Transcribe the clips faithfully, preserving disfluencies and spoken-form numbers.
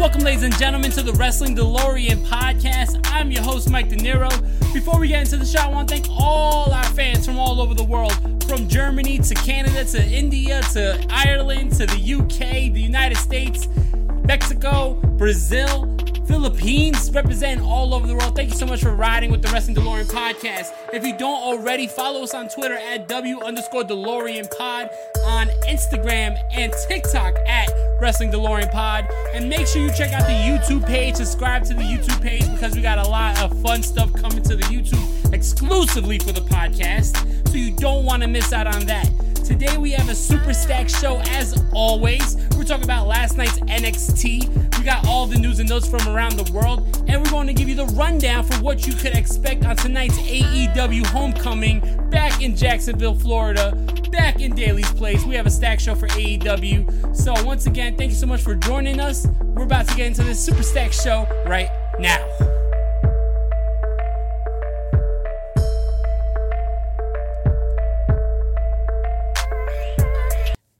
Welcome, ladies and gentlemen, to the Wrestling DeLorean podcast. I'm your host, Mike De Niro. Before we get into the show, I want to thank all our fans from all over the world, from Germany to Canada to India to Ireland to the U K, the United States, Mexico, Brazil, Philippines, representing all over the world. Thank you so much for riding with the Wrestling DeLorean podcast. If you don't already, follow us on Twitter at W underscore DeLorean pod, on Instagram and TikTok at Wrestling DeLorean Pod. And make sure you check out the YouTube page. Subscribe to the YouTube page because we got a lot of fun stuff coming to the YouTube exclusively for the podcast. So you don't want to miss out on that. Today we have a super stacked show as always. We're talking about last night's N X T. We got all the news and notes from around the world. And we're going to give you the rundown for what you could expect on tonight's A E W Homecoming back in Jacksonville, Florida. Back in Daly's Place. We have a stack show for A E W. So once again, thank you so much for joining us. We're about to get into this super stack show right now.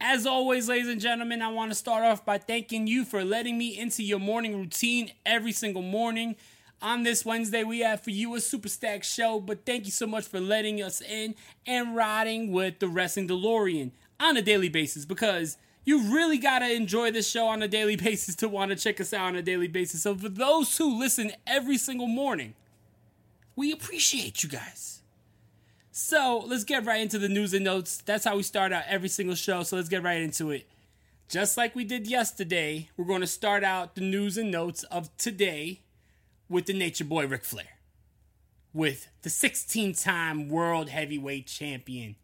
As always, ladies and gentlemen, I want to start off by thanking you for letting me into your morning routine every single morning. On this Wednesday, we have for you a super stack show, but thank you so much for letting us in and riding with the Wrestling DeLorean on a daily basis, because you really got to enjoy this show on a daily basis to want to check us out on a daily basis. So for those who listen every single morning, we appreciate you guys. So let's get right into the news and notes. That's how we start out every single show, so let's get right into it. Just like we did yesterday, we're going to start out the news and notes of today with the Nature Boy Ric Flair, with the sixteen-time World Heavyweight Champion,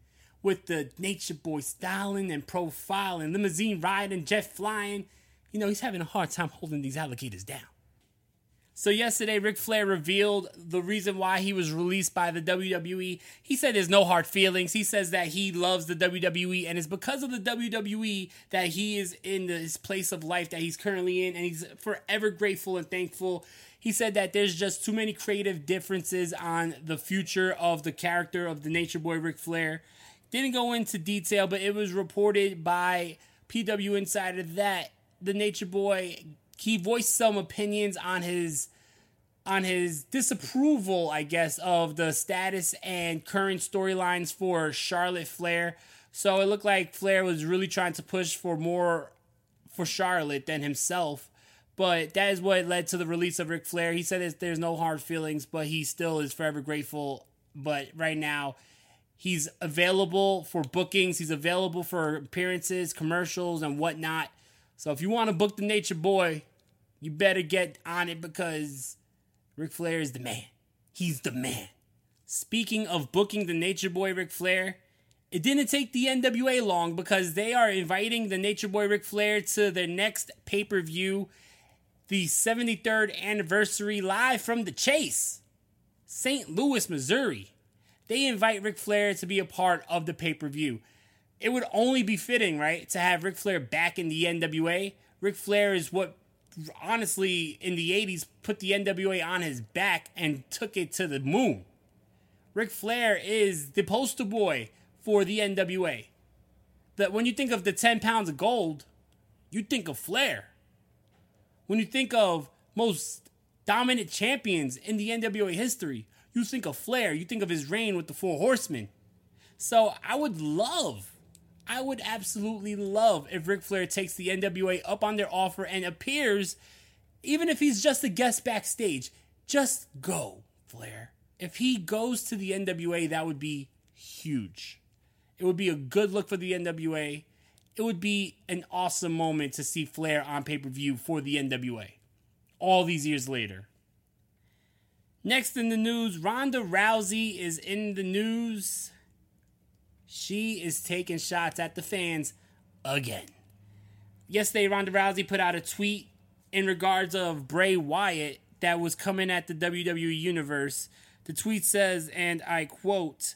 with the Nature Boy styling and profiling, limousine riding, jet flying. You know, he's having a hard time holding these alligators down. So yesterday, Ric Flair revealed the reason why he was released by the W W E. He said there's no hard feelings. He says that he loves the W W E, and it's because of the W W E that he is in this place of life that he's currently in, and he's forever grateful and thankful. He said that there's just too many creative differences on the future of the character of the Nature Boy Ric Flair. Didn't go into detail, but it was reported by P W Insider that the Nature Boy, he voiced some opinions on his on his disapproval, I guess, of the status and current storylines for Charlotte Flair. So it looked like Flair was really trying to push for more for Charlotte than himself. But that is what led to the release of Ric Flair. He said that there's no hard feelings, but he still is forever grateful. But right now, he's available for bookings. He's available for appearances, commercials, and whatnot. So if you want to book the Nature Boy, you better get on it, because Ric Flair is the man. He's the man. Speaking of booking the Nature Boy Ric Flair, it didn't take the N W A long, because they are inviting the Nature Boy Ric Flair to their next pay-per-view, the seventy-third anniversary, live from the Chase, Saint Louis, Missouri. They invite Ric Flair to be a part of the pay-per-view. It would only be fitting, right, to have Ric Flair back in the N W A. Ric Flair is what, honestly, in the eighties, put the N W A on his back and took it to the moon. Ric Flair is the poster boy for the N W A. That when you think of the ten pounds of gold, you think of Flair. When you think of most dominant champions in the N W A history, you think of Flair. You think of his reign with the Four Horsemen. So I would love I would absolutely love if Ric Flair takes the N W A up on their offer and appears, even if he's just a guest backstage. Just go, Flair. If he goes to the N W A, that would be huge. It would be a good look for the N W A. It would be an awesome moment to see Flair on pay-per-view for the N W A all these years later. Next in the news, Ronda Rousey is in the news. She is taking shots at the fans again. Yesterday, Ronda Rousey put out a tweet in regards of Bray Wyatt that was coming at the W W E Universe. The tweet says, and I quote,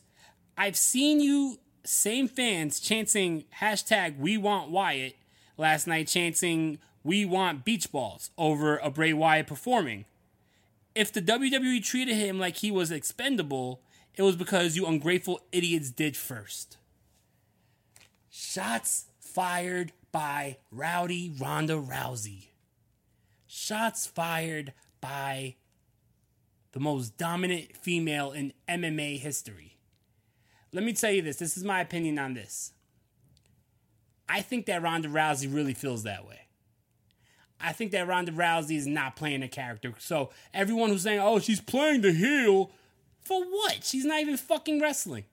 "I've seen you same fans chanting hashtag we want Wyatt last night chanting we want beach balls over a Bray Wyatt performing. If the W W E treated him like he was expendable, it was because you ungrateful idiots did first." Shots fired by Rowdy Ronda Rousey. Shots fired by the most dominant female in M M A history. Let me tell you this. This is my opinion on this. I think that Ronda Rousey really feels that way. I think that Ronda Rousey is not playing a character. So everyone who's saying, oh, she's playing the heel, for what? She's not even fucking wrestling.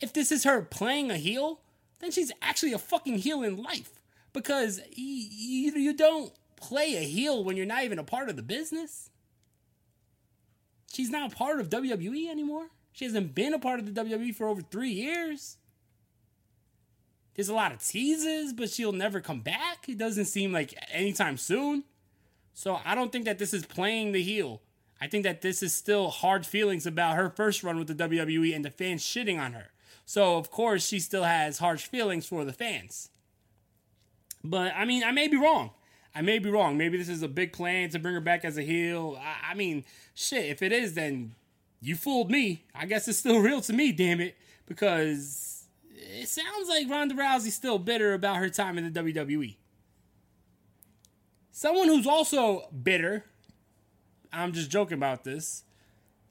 If this is her playing a heel, then she's actually a fucking heel in life. Because you, you don't play a heel when you're not even a part of the business. She's not a part of W W E anymore. She hasn't been a part of the W W E for over three years. There's a lot of teases, but she'll never come back. It doesn't seem like anytime soon. So I don't think that this is playing the heel. I think that this is still hard feelings about her first run with the W W E and the fans shitting on her. So, of course, she still has harsh feelings for the fans. But, I mean, I may be wrong. I may be wrong. Maybe this is a big plan to bring her back as a heel. I, I mean, shit, if it is, then you fooled me. I guess it's still real to me, damn it. Because it sounds like Ronda Rousey's still bitter about her time in the W W E. Someone who's also bitter, I'm just joking about this,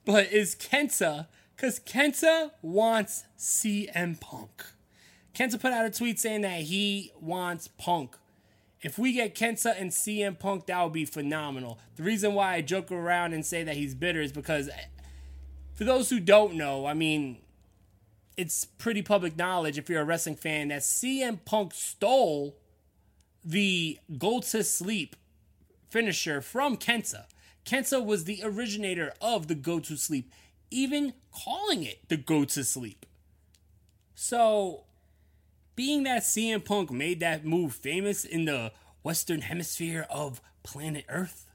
but is Kenta. Because Kenta wants C M Punk. Kenta put out a tweet saying that he wants Punk. If we get Kenta and C M Punk, that would be phenomenal. The reason why I joke around and say that he's bitter is because, for those who don't know, I mean, it's pretty public knowledge if you're a wrestling fan that C M Punk stole the Go to Sleep finisher from Kenta. Kenta was the originator of the Go to Sleep, even calling it the Go to Sleep. So, being that C M Punk made that move famous in the Western Hemisphere of planet Earth,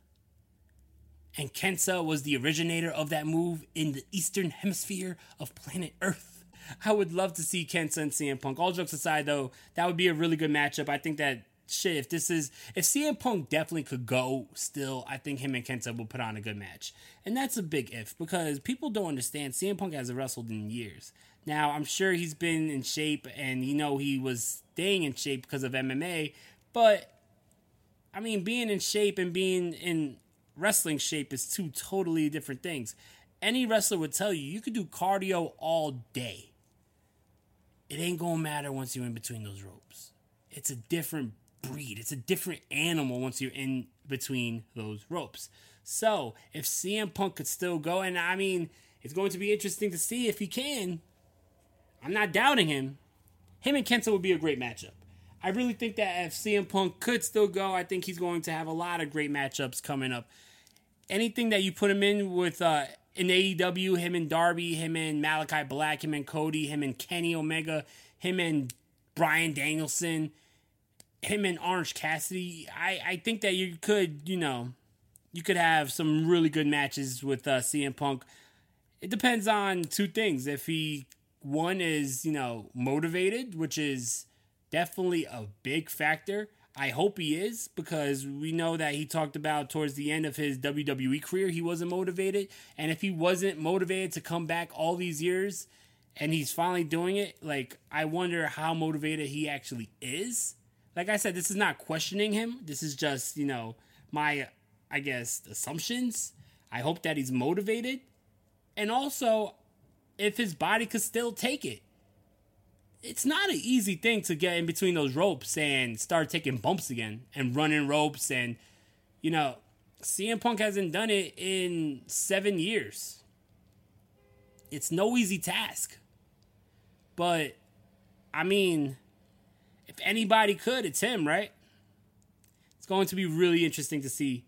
and Kenta was the originator of that move in the Eastern Hemisphere of planet Earth, I would love to see Kenta and C M Punk. All jokes aside, though, that would be a really good matchup. I think that, shit, if this is... If C M Punk definitely could go still, I think him and Kenta will put on a good match. And that's a big if, because people don't understand C M Punk hasn't wrestled in years. Now, I'm sure he's been in shape, and you know he was staying in shape because of M M A, but, I mean, being in shape and being in wrestling shape is two totally different things. Any wrestler would tell you, you could do cardio all day. It ain't gonna matter once you're in between those ropes. It's a different breed. It's a different animal once you're in between those ropes. So, if C M Punk could still go, and I mean, it's going to be interesting to see if he can. I'm not doubting him. Him and Kenta would be a great matchup. I really think that if C M Punk could still go, I think he's going to have a lot of great matchups coming up. Anything that you put him in with uh, in A E W, him and Darby, him and Malachi Black, him and Cody, him and Kenny Omega, him and Bryan Danielson, him and Orange Cassidy, I, I think that you could, you know, you could have some really good matches with uh, C M Punk. It depends on two things. If he, one is, you know, motivated, which is definitely a big factor. I hope he is, because we know that he talked about towards the end of his W W E career, he wasn't motivated. And if he wasn't motivated to come back all these years and he's finally doing it, like, I wonder how motivated he actually is. Like I said, this is not questioning him. This is just, you know, my, I guess, assumptions. I hope that he's motivated. And also, if his body could still take it. it's not an easy thing to get in between those ropes and start taking bumps again and running ropes. And, you know, C M Punk hasn't done it in seven years. It's no easy task. But, I mean, if anybody could, it's him, right? It's going to be really interesting to see.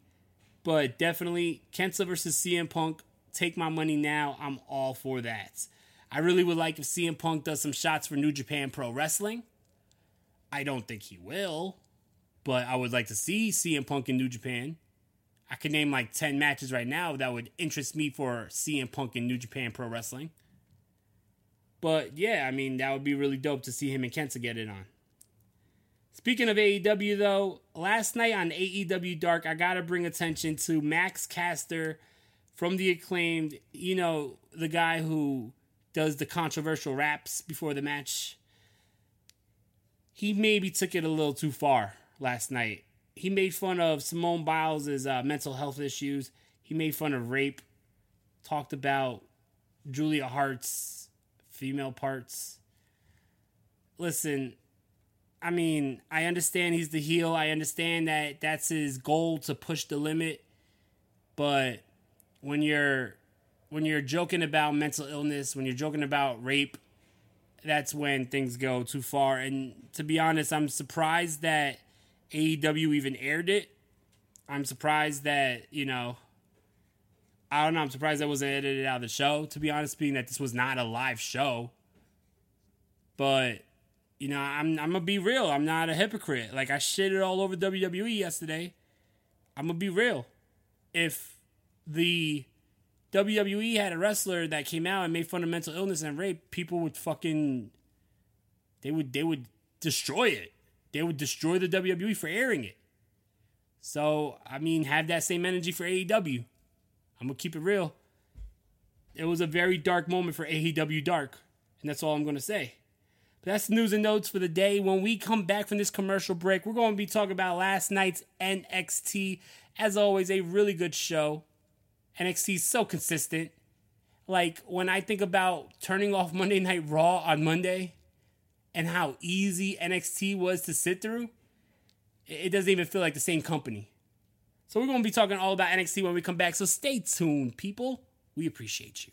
But definitely, Kenta versus C M Punk, take my money now. I'm all for that. I really would like if C M Punk does some shots for New Japan Pro Wrestling. I don't think he will, but I would like to see C M Punk in New Japan. I could name like ten matches right now that would interest me for C M Punk in New Japan Pro Wrestling. But yeah, I mean, that would be really dope to see him and Kenta get it on. Speaking of A E W, though, last night on A E W Dark, I got to bring attention to Max Caster from The Acclaimed, you know, the guy who does the controversial raps before the match. He maybe took it a little too far last night. He made fun of Simone Biles' uh, mental health issues. He made fun of rape. Talked about Julia Hart's female parts. Listen, I mean, I understand he's the heel. I understand that that's his goal, to push the limit. But when you're when you're joking about mental illness, when you're joking about rape, that's when things go too far. And to be honest, I'm surprised that A E W even aired it. I'm surprised that, you know, I don't know, I'm surprised that wasn't edited out of the show, to be honest, being that this was not a live show. But, you know, I'm I'm going to be real. I'm not a hypocrite. Like, I shitted all over W W E yesterday. I'm going to be real. If the W W E had a wrestler that came out and made fun of mental illness and rape, people would fucking, they would they would destroy it. They would destroy the W W E for airing it. So, I mean, have that same energy for A E W. I'm going to keep it real. It was a very dark moment for A E W Dark. And that's all I'm going to say. But that's the news and notes for the day. When we come back from this commercial break, we're going to be talking about last night's N X T. As always, a really good show. N X T is so consistent. Like, when I think about turning off Monday Night Raw on Monday, and how easy N X T was to sit through, it doesn't even feel like the same company. So we're going to be talking all about N X T when we come back. So stay tuned, people. We appreciate you.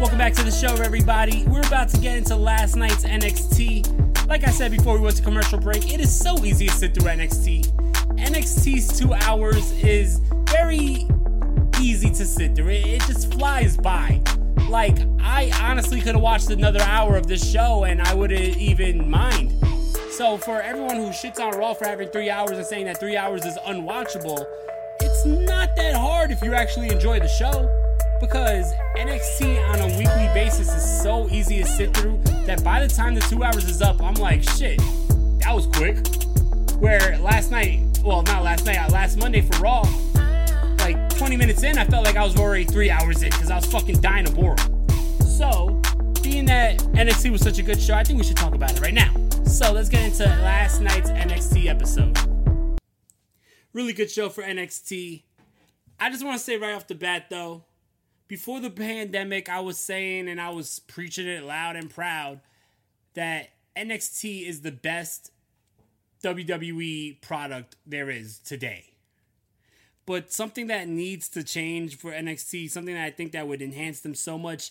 Welcome back to the show, everybody. We're about to get into last night's N X T. Like I said before we went to commercial break, it is so easy to sit through N X T. N X T's two hours is very easy to sit through. It, it just flies by. Like, I honestly could have watched another hour of this show and I wouldn't even mind. So for everyone who shits on Raw for having three hours and saying that three hours is unwatchable, it's not that hard if you actually enjoy the show. because N X T on a weekly basis is so easy to sit through that by the time the two hours is up, I'm like, shit, that was quick. Where last night, well, not last night, last Monday for Raw, like twenty minutes in, I felt like I was already three hours in because I was fucking dying of boredom. So, being that N X T was such a good show, I think we should talk about it right now. So, let's get into last night's N X T episode. Really good show for N X T. I just want to say right off the bat, though, before the pandemic, I was saying and I was preaching it loud and proud that N X T is the best W W E product there is today. But something that needs to change for N X T, something that I think that would enhance them so much,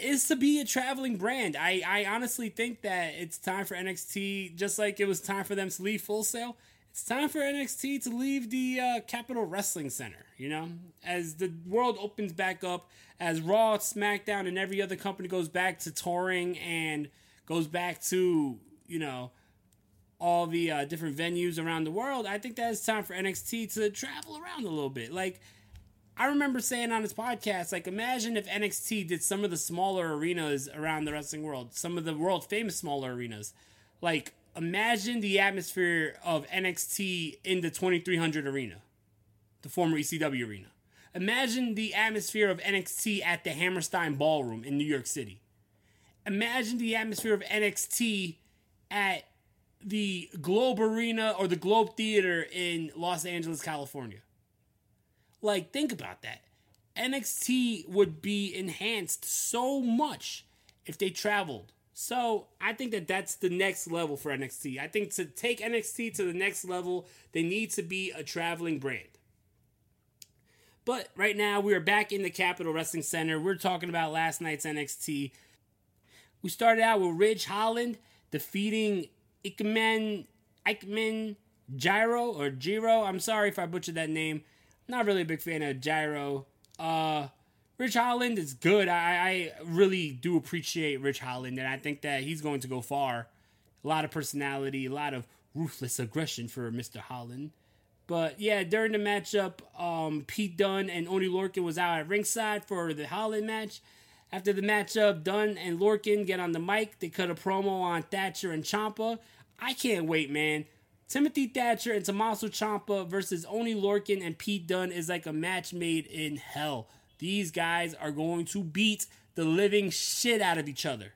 is to be a traveling brand. I, I honestly think that it's time for N X T, just like it was time for them to leave Full Sail. It's time for N X T to leave the uh, Capitol Wrestling Center, you know? As the world opens back up, as Raw, SmackDown, and every other company goes back to touring and goes back to, you know, all the uh, different venues around the world, I think that it's time for N X T to travel around a little bit. Like, I remember saying on this podcast, like, imagine if N X T did some of the smaller arenas around the wrestling world, some of the world-famous smaller arenas, like, imagine the atmosphere of N X T in the twenty-three hundred arena, the former E C W arena. Imagine the atmosphere of N X T at the Hammerstein Ballroom in New York City. Imagine the atmosphere of N X T at the Globe Arena or the Globe Theater in Los Angeles, California. Like, think about that. N X T would be enhanced so much if they traveled. So, I think that that's the next level for N X T. I think to take N X T to the next level, they need to be a traveling brand. But right now, we are back in the Capitol Wrestling Center. We're talking about last night's N X T. We started out with Ridge Holland defeating Ikemen, Ikemen Gyro, or Gyro. I'm sorry if I butchered that name. I'm not really a big fan of Gyro. Uh... Rich Holland is good. I, I really do appreciate Rich Holland, and I think that he's going to go far. A lot of personality, a lot of ruthless aggression for Mister Holland. But, yeah, during the matchup, um, Pete Dunne and Oney Lorcan was out at ringside for the Holland match. After the matchup, Dunne and Lorcan get on the mic. They cut a promo on Thatcher and Ciampa. I can't wait, man. Timothy Thatcher and Tommaso Ciampa versus Oney Lorcan and Pete Dunne is like a match made in hell. These guys are going to beat the living shit out of each other.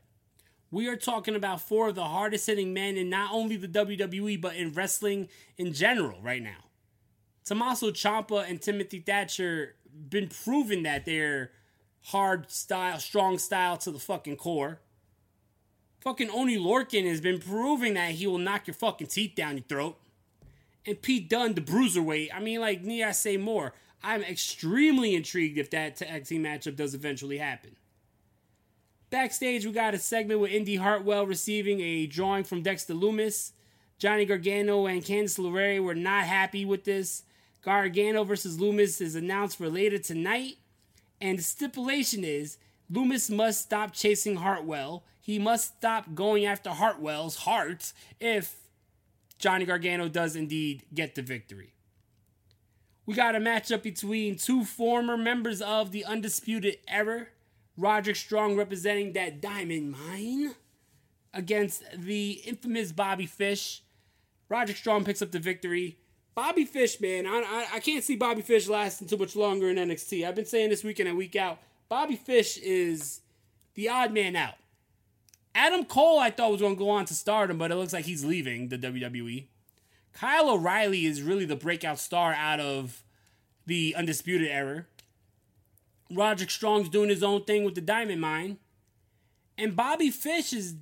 We are talking about four of the hardest hitting men in not only the W W E, but in wrestling in general right now. Tommaso Ciampa and Timothy Thatcher been proven that they're hard style, strong style to the fucking core. Fucking Oney Lorcan has been proving that he will knock your fucking teeth down your throat. And Pete Dunne, the bruiserweight, I mean, like, need I say more? I'm extremely intrigued if that tag team matchup does eventually happen. Backstage, we got a segment with Indy Hartwell receiving a drawing from Dexter Lumis. Johnny Gargano and Candice LeRae were not happy with this. Gargano versus Lumis is announced for later tonight. And the stipulation is Lumis must stop chasing Hartwell. He must stop going after Hartwell's heart if Johnny Gargano does indeed get the victory. We got a matchup between two former members of the Undisputed Era, Roderick Strong representing that Diamond Mine, against the infamous Bobby Fish. Roderick Strong picks up the victory. Bobby Fish, man, I, I, I can't see Bobby Fish lasting too much longer in N X T. I've been saying this week in and week out, Bobby Fish is the odd man out. Adam Cole, I thought, was going to go on to Stardom, but it looks like he's leaving the W W E. Kyle O'Reilly is really the breakout star out of the Undisputed Era. Roderick Strong's doing his own thing with the Diamond Mine. And Bobby Fish is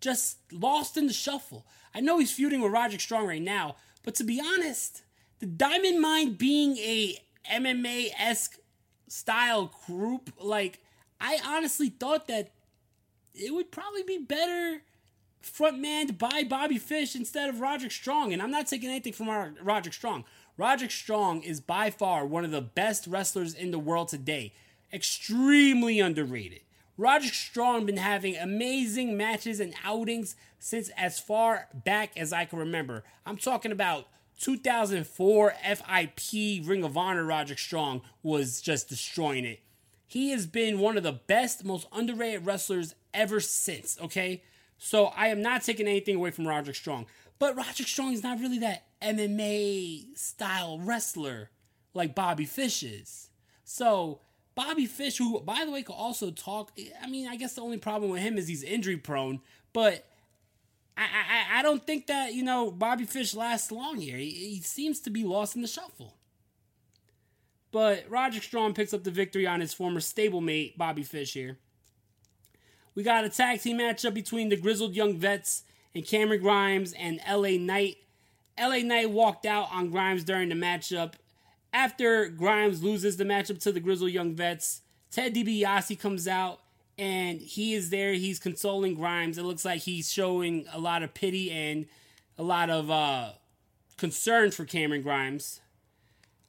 just lost in the shuffle. I know he's feuding with Roderick Strong right now, but to be honest, the Diamond Mine being a M M A-esque style group, like, I honestly thought that it would probably be better frontmanned by Bobby Fish instead of Roderick Strong. And I'm not taking anything from our Roderick Strong. Roderick Strong is by far one of the best wrestlers in the world today. Extremely underrated. Roderick Strong been having amazing matches and outings since as far back as I can remember. I'm talking about two thousand four F I P Ring of Honor. Roderick Strong was just destroying it. He has been one of the best, most underrated wrestlers ever since, okay? So I am not taking anything away from Roderick Strong. But Roderick Strong is not really that M M A-style wrestler like Bobby Fish is. So Bobby Fish, who, by the way, could also talk. I mean, I guess the only problem with him is he's injury-prone. But I, I, I don't think that, you know, Bobby Fish lasts long here. He, he seems to be lost in the shuffle. But Roderick Strong picks up the victory on his former stablemate, Bobby Fish, here. We got a tag team matchup between the Grizzled Young Vets and Cameron Grimes and L A Knight. L A Knight walked out on Grimes during the matchup. After Grimes loses the matchup to the Grizzled Young Vets, Ted DiBiase comes out, and he is there. He's consoling Grimes. It looks like he's showing a lot of pity and a lot of uh, concern for Cameron Grimes.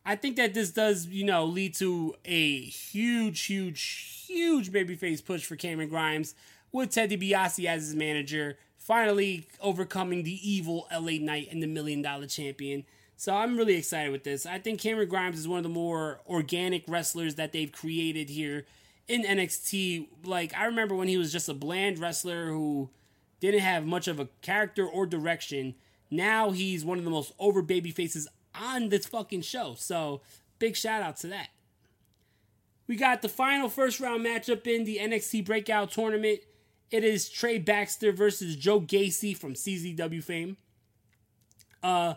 I think that this does, you know, lead to a huge, huge, huge babyface push for Cameron Grimes with Ted DiBiase as his manager, finally overcoming the evil L A Knight and the Million Dollar Champion. So I'm really excited with this. I think Cameron Grimes is one of the more organic wrestlers that they've created here in N X T. Like, I remember when he was just a bland wrestler who didn't have much of a character or direction. Now he's one of the most over babyfaces on this fucking show. So big shout out to that. We got the final first round matchup in the N X T Breakout Tournament. It is Trey Baxter versus Joe Gacy from C Z W fame. Uh,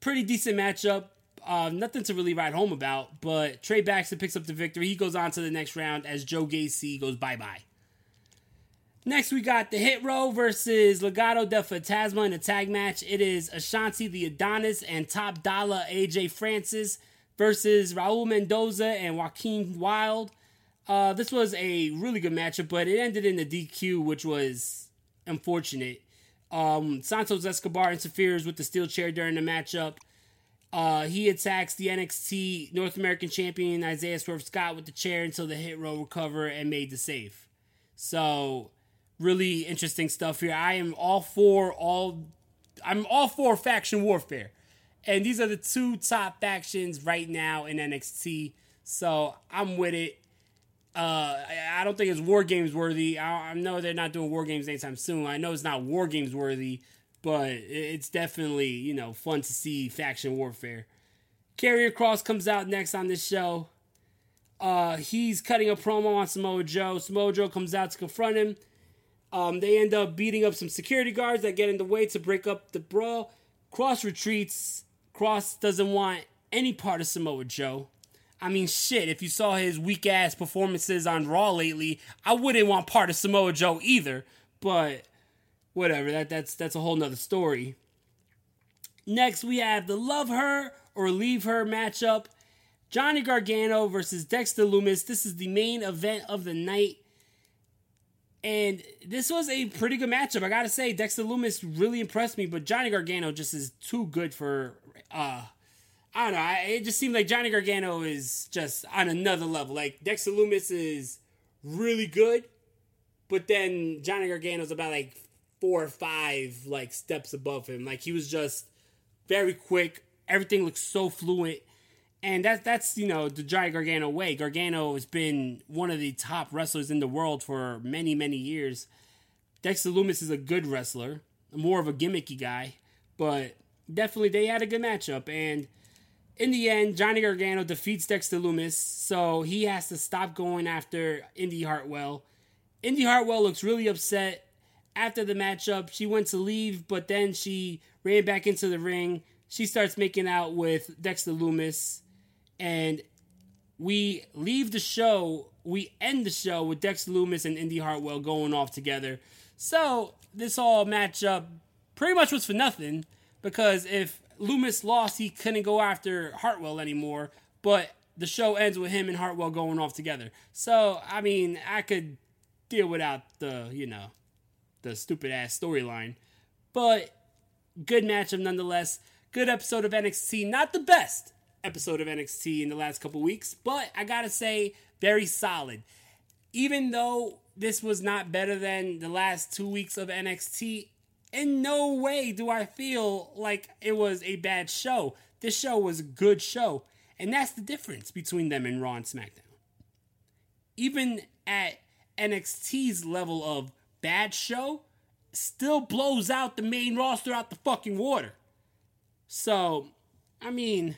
pretty decent matchup. Uh, nothing to really ride home about, but Trey Baxter picks up the victory. He goes on to the next round as Joe Gacy goes bye-bye. Next, we got the Hit Row versus Legado del Fantasma in a tag match. It is Ashanti the Adonis and Top Dollar A J Francis versus Raul Mendoza and Joaquin Wilde. Uh, this was a really good matchup, but it ended in a D Q, which was unfortunate. Um, Santos Escobar interferes with the steel chair during the matchup. Uh, he attacks the N X T North American champion Isaiah Swerve Scott with the chair until the Hit Row recover and made the save. So, really interesting stuff here. I am all for all. I'm all for faction warfare, and these are the two top factions right now in N X T. So I'm with it. Uh, I don't think it's War Games worthy. I, I know they're not doing War Games anytime soon. I know it's not War Games worthy, but it's definitely, you know, fun to see faction warfare. Karrion Kross comes out next on this show. Uh, he's cutting a promo on Samoa Joe. Samoa Joe comes out to confront him. Um, they end up beating up some security guards that get in the way to break up the brawl. Cross retreats. Cross doesn't want any part of Samoa Joe. I mean, shit, if you saw his weak-ass performances on Raw lately, I wouldn't want part of Samoa Joe either. But whatever, that, that's that's a whole nother story. Next, we have the Love Her or Leave Her matchup. Johnny Gargano versus Dexter Lumis. This is the main event of the night. And this was a pretty good matchup. I gotta say, Dexter Lumis really impressed me, but Johnny Gargano just is too good for, uh, I don't know, I, it just seemed like Johnny Gargano is just on another level. Like, Dexter Lumis is really good, but then Johnny Gargano's about, like, four or five, like, steps above him. Like, he was just very quick. Everything looks so fluent. And that, that's, you know, the Johnny Gargano way. Gargano has been one of the top wrestlers in the world for many, many years. Dexter Lumis is a good wrestler, more of a gimmicky guy. But definitely they had a good matchup. And in the end, Johnny Gargano defeats Dexter Lumis. So he has to stop going after Indy Hartwell. Indy Hartwell looks really upset after the matchup. She went to leave, but then she ran back into the ring. She starts making out with Dexter Lumis. And we leave the show, we end the show with Dexter Lumis and Indy Hartwell going off together. So this all matchup pretty much was for nothing, because if Lumis lost, he couldn't go after Hartwell anymore. But the show ends with him and Hartwell going off together. So, I mean, I could deal without the, you know, the stupid-ass storyline. But good matchup nonetheless. Good episode of N X T. Not the best episode of N X T in the last couple weeks, but I gotta say, very solid. Even though this was not better than the last two weeks of N X T, in no way do I feel like it was a bad show. This show was a good show, and that's the difference between them and Raw and SmackDown. even at N X T's level of bad show, still blows out the main roster out the fucking water. So, I mean,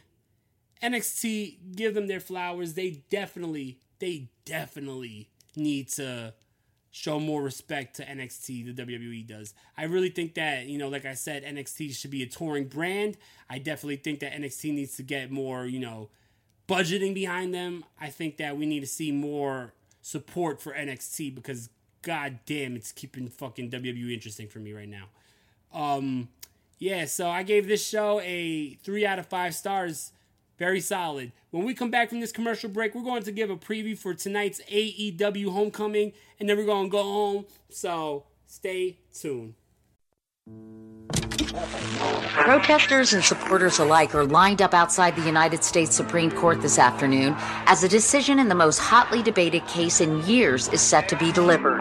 N X T, give them their flowers. They definitely, they definitely need to show more respect to N X T than W W E does. I really think that, you know, like I said, N X T should be a touring brand. I definitely think that N X T needs to get more, you know, budgeting behind them. I think that we need to see more support for N X T because, god damn, it's keeping fucking W W E interesting for me right now. Um, yeah, so I gave this show a three out of five stars. Very solid. When we come back from this commercial break, we're going to give a preview for tonight's A E W Homecoming, and then we're going to go home. So stay tuned. Protesters and supporters alike are lined up outside the United States Supreme Court this afternoon as a decision in the most hotly debated case in years is set to be delivered.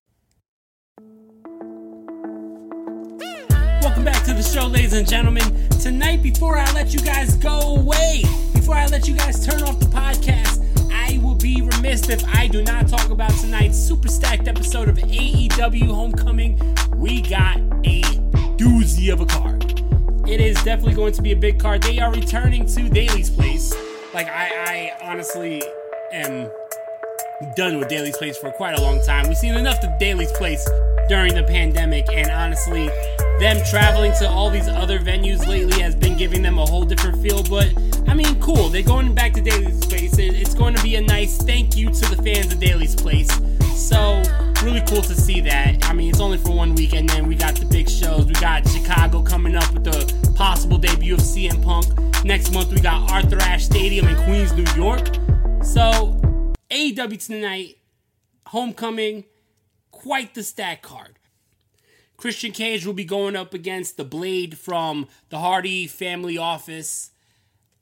Welcome back to the show, ladies and gentlemen. Tonight, before I let you guys go away, before I let you guys turn off the podcast, I will be remiss if I do not talk about tonight's super stacked episode of A E W Homecoming. We got a doozy of a card. It is definitely going to be a big card. They are returning to Daly's Place. Like, I, I honestly am done with Daly's Place for quite a long time. We've seen enough of Daly's Place during the pandemic, and honestly, them traveling to all these other venues lately has been giving them a whole different feel. But I mean, cool, they're going back to Daly's Place, and it's going to be a nice thank you to the fans of Daly's Place. So really cool to see that. I mean, it's only for one week, and then we got the big shows. We got Chicago coming up with the possible debut of C M Punk. Next month we got Arthur Ashe Stadium in Queens, New York. So A E W tonight, Homecoming, quite the stack card. Christian Cage will be going up against The Blade from the Hardy Family Office.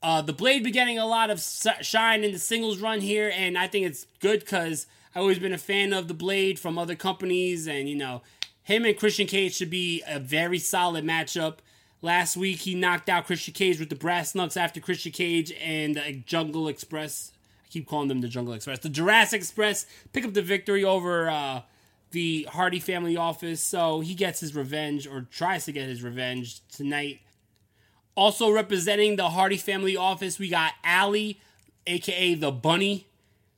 Uh, the Blade been getting a lot of shine in the singles run here, and I think it's good because I've always been a fan of The Blade from other companies, and, you know, him and Christian Cage should be a very solid matchup. Last week, he knocked out Christian Cage with the Brass Knucks after Christian Cage and the Jungle Express. I keep calling them the Jungle Express. The Jurassic Express pick up the victory over... Uh, the Hardy Family Office, so he gets his revenge, or tries to get his revenge tonight. Also representing the Hardy Family Office, we got Ali, a k a. The Bunny,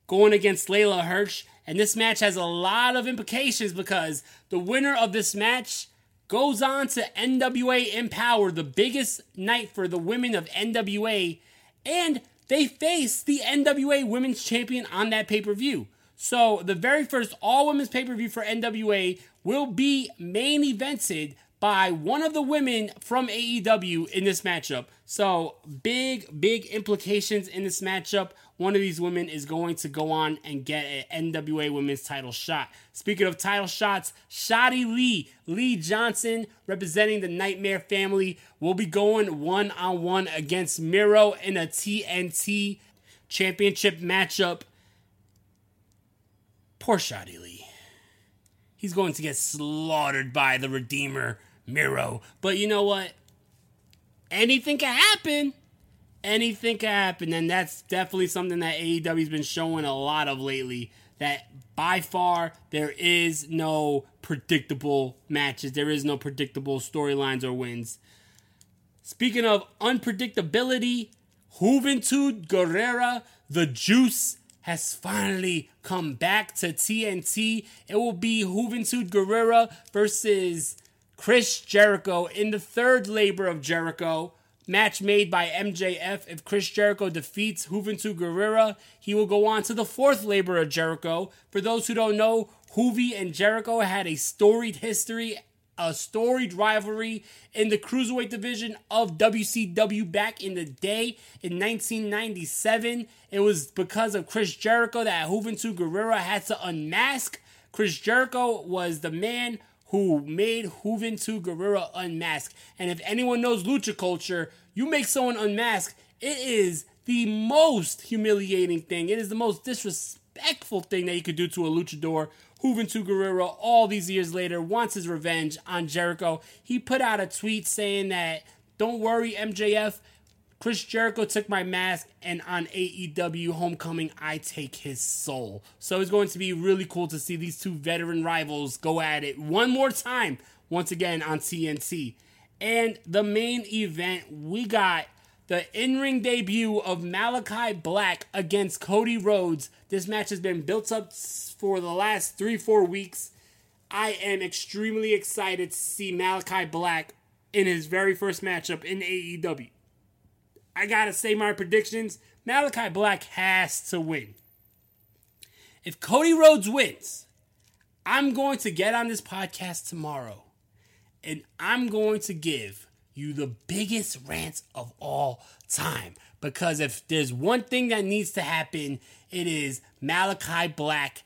going against Layla Hirsch, and this match has a lot of implications because the winner of this match goes on to N W A Empower, the biggest night for the women of N W A, and they face the N W A Women's Champion on that pay-per-view. So the very first all-women's pay-per-view for N W A will be main evented by one of the women from A E W in this matchup. So big, big implications in this matchup. One of these women is going to go on and get an N W A women's title shot. Speaking of title shots, Shotty Lee, Lee Johnson, representing the Nightmare Family, will be going one-on-one against Miro in a T N T championship matchup. Poor Shotty Lee. He's going to get slaughtered by the Redeemer, Miro. But you know what? Anything can happen. Anything can happen. And that's definitely something that A E W's been showing a lot of lately. That by far, there is no predictable matches. There is no predictable storylines or wins. Speaking of unpredictability, Juventud Guerrera, the Juice, has finally come back to T N T. It will be Juventud Guerrera versus Chris Jericho in the third labor of Jericho. Match made by M J F. If Chris Jericho defeats Juventud Guerrera, he will go on to the fourth labor of Jericho. For those who don't know, Juvie and Jericho had a storied history, a storied rivalry in the Cruiserweight division of W C W back in the day in nineteen ninety-seven. It was because of Chris Jericho that Juventud Guerrera had to unmask. Chris Jericho was the man who made Juventud Guerrera unmask. And if anyone knows lucha culture, you make someone unmask, it is the most humiliating thing. It is the most disrespectful thing that you could do to a luchador. Juventud Guerrera, all these years later, wants his revenge on Jericho. He put out a tweet saying that, don't worry, M J F, Chris Jericho took my mask, and on A E W Homecoming, I take his soul. So it's going to be really cool to see these two veteran rivals go at it one more time, once again on T N T. And the main event, we got the in-ring debut of Malachi Black against Cody Rhodes. This match has been built up for the last three, four weeks. I am extremely excited to see Malachi Black in his very first matchup in A E W. I gotta say my predictions. Malachi Black has to win. If Cody Rhodes wins, I'm going to get on this podcast tomorrow and I'm going to give you the biggest rant of all time. Because if there's one thing that needs to happen, it is Malachi Black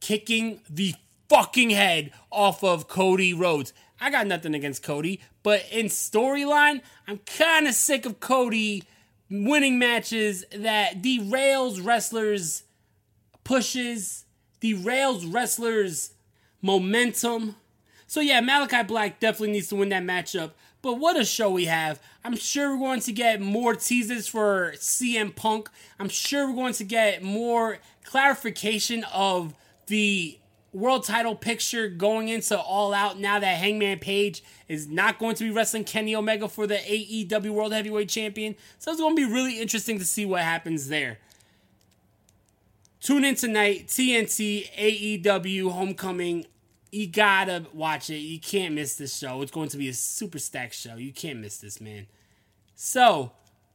kicking the fucking head off of Cody Rhodes. I got nothing against Cody, but in storyline, I'm kind of sick of Cody winning matches that derails wrestlers' pushes, derails wrestlers' momentum. So yeah, Malachi Black definitely needs to win that matchup, but what a show we have. I'm sure we're going to get more teases for C M Punk. I'm sure we're going to get more clarification of the world title picture going into All Out now that Hangman Page is not going to be wrestling Kenny Omega for the A E W World Heavyweight Champion. So it's going to be really interesting to see what happens there. Tune in tonight, T N T, A E W, Homecoming. You gotta watch it. You can't miss this show. It's going to be a super stacked show. You can't miss this, man. So,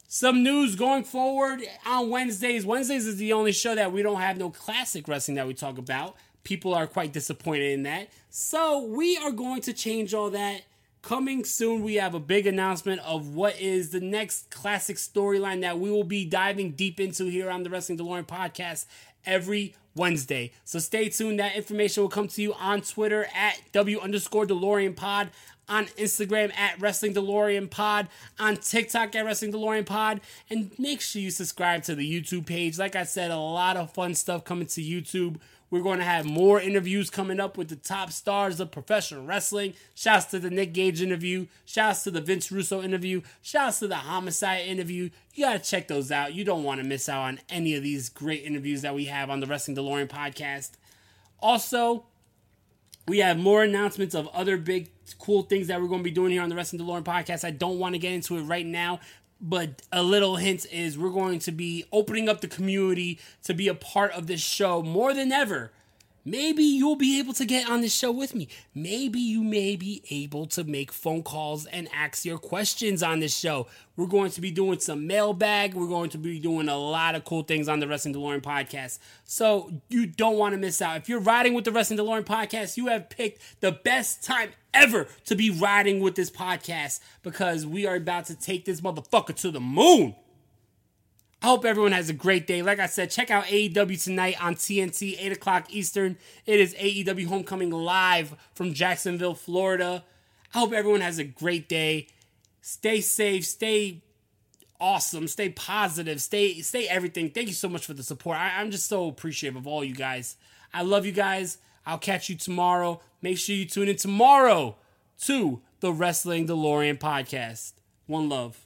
some news going forward on Wednesdays. Wednesdays is the only show that we don't have no classic wrestling that we talk about. People are quite disappointed in that. So we are going to change all that. Coming soon, we have a big announcement of what is the next classic storyline that we will be diving deep into here on the Wrestling DeLorean podcast every Wednesday. So stay tuned. That information will come to you on Twitter at W underscore DeLorean pod, on Instagram at Wrestling DeLorean pod, on TikTok at Wrestling DeLorean pod, and make sure you subscribe to the YouTube page. Like I said, a lot of fun stuff coming to YouTube. We're going to have more interviews coming up with the top stars of professional wrestling. Shouts to the Nick Gage interview. Shouts to the Vince Russo interview. Shouts to the Homicide interview. You got to check those out. You don't want to miss out on any of these great interviews that we have on the Wrestling DeLorean podcast. Also, we have more announcements of other big, cool things that we're going to be doing here on the Wrestling DeLorean podcast. I don't want to get into it right now, but a little hint is we're going to be opening up the community to be a part of this show more than ever. Maybe you'll be able to get on this show with me. Maybe you may be able to make phone calls and ask your questions on this show. We're going to be doing some mailbag. We're going to be doing a lot of cool things on the Wrestling DeLorean podcast. So you don't want to miss out. If you're riding with the Wrestling DeLorean podcast, you have picked the best time ever to be riding with this podcast because we are about to take this motherfucker to the moon. I hope everyone has a great day. Like I said, check out A E W tonight on T N T, eight o'clock Eastern. It is A E W Homecoming live from Jacksonville, Florida. I hope everyone has a great day. Stay safe. Stay awesome. Stay positive. Stay stay everything. Thank you so much for the support. I, I'm just so appreciative of all you guys. I love you guys. I'll catch you tomorrow. Make sure you tune in tomorrow to the Wrestling DeLorean podcast. One love.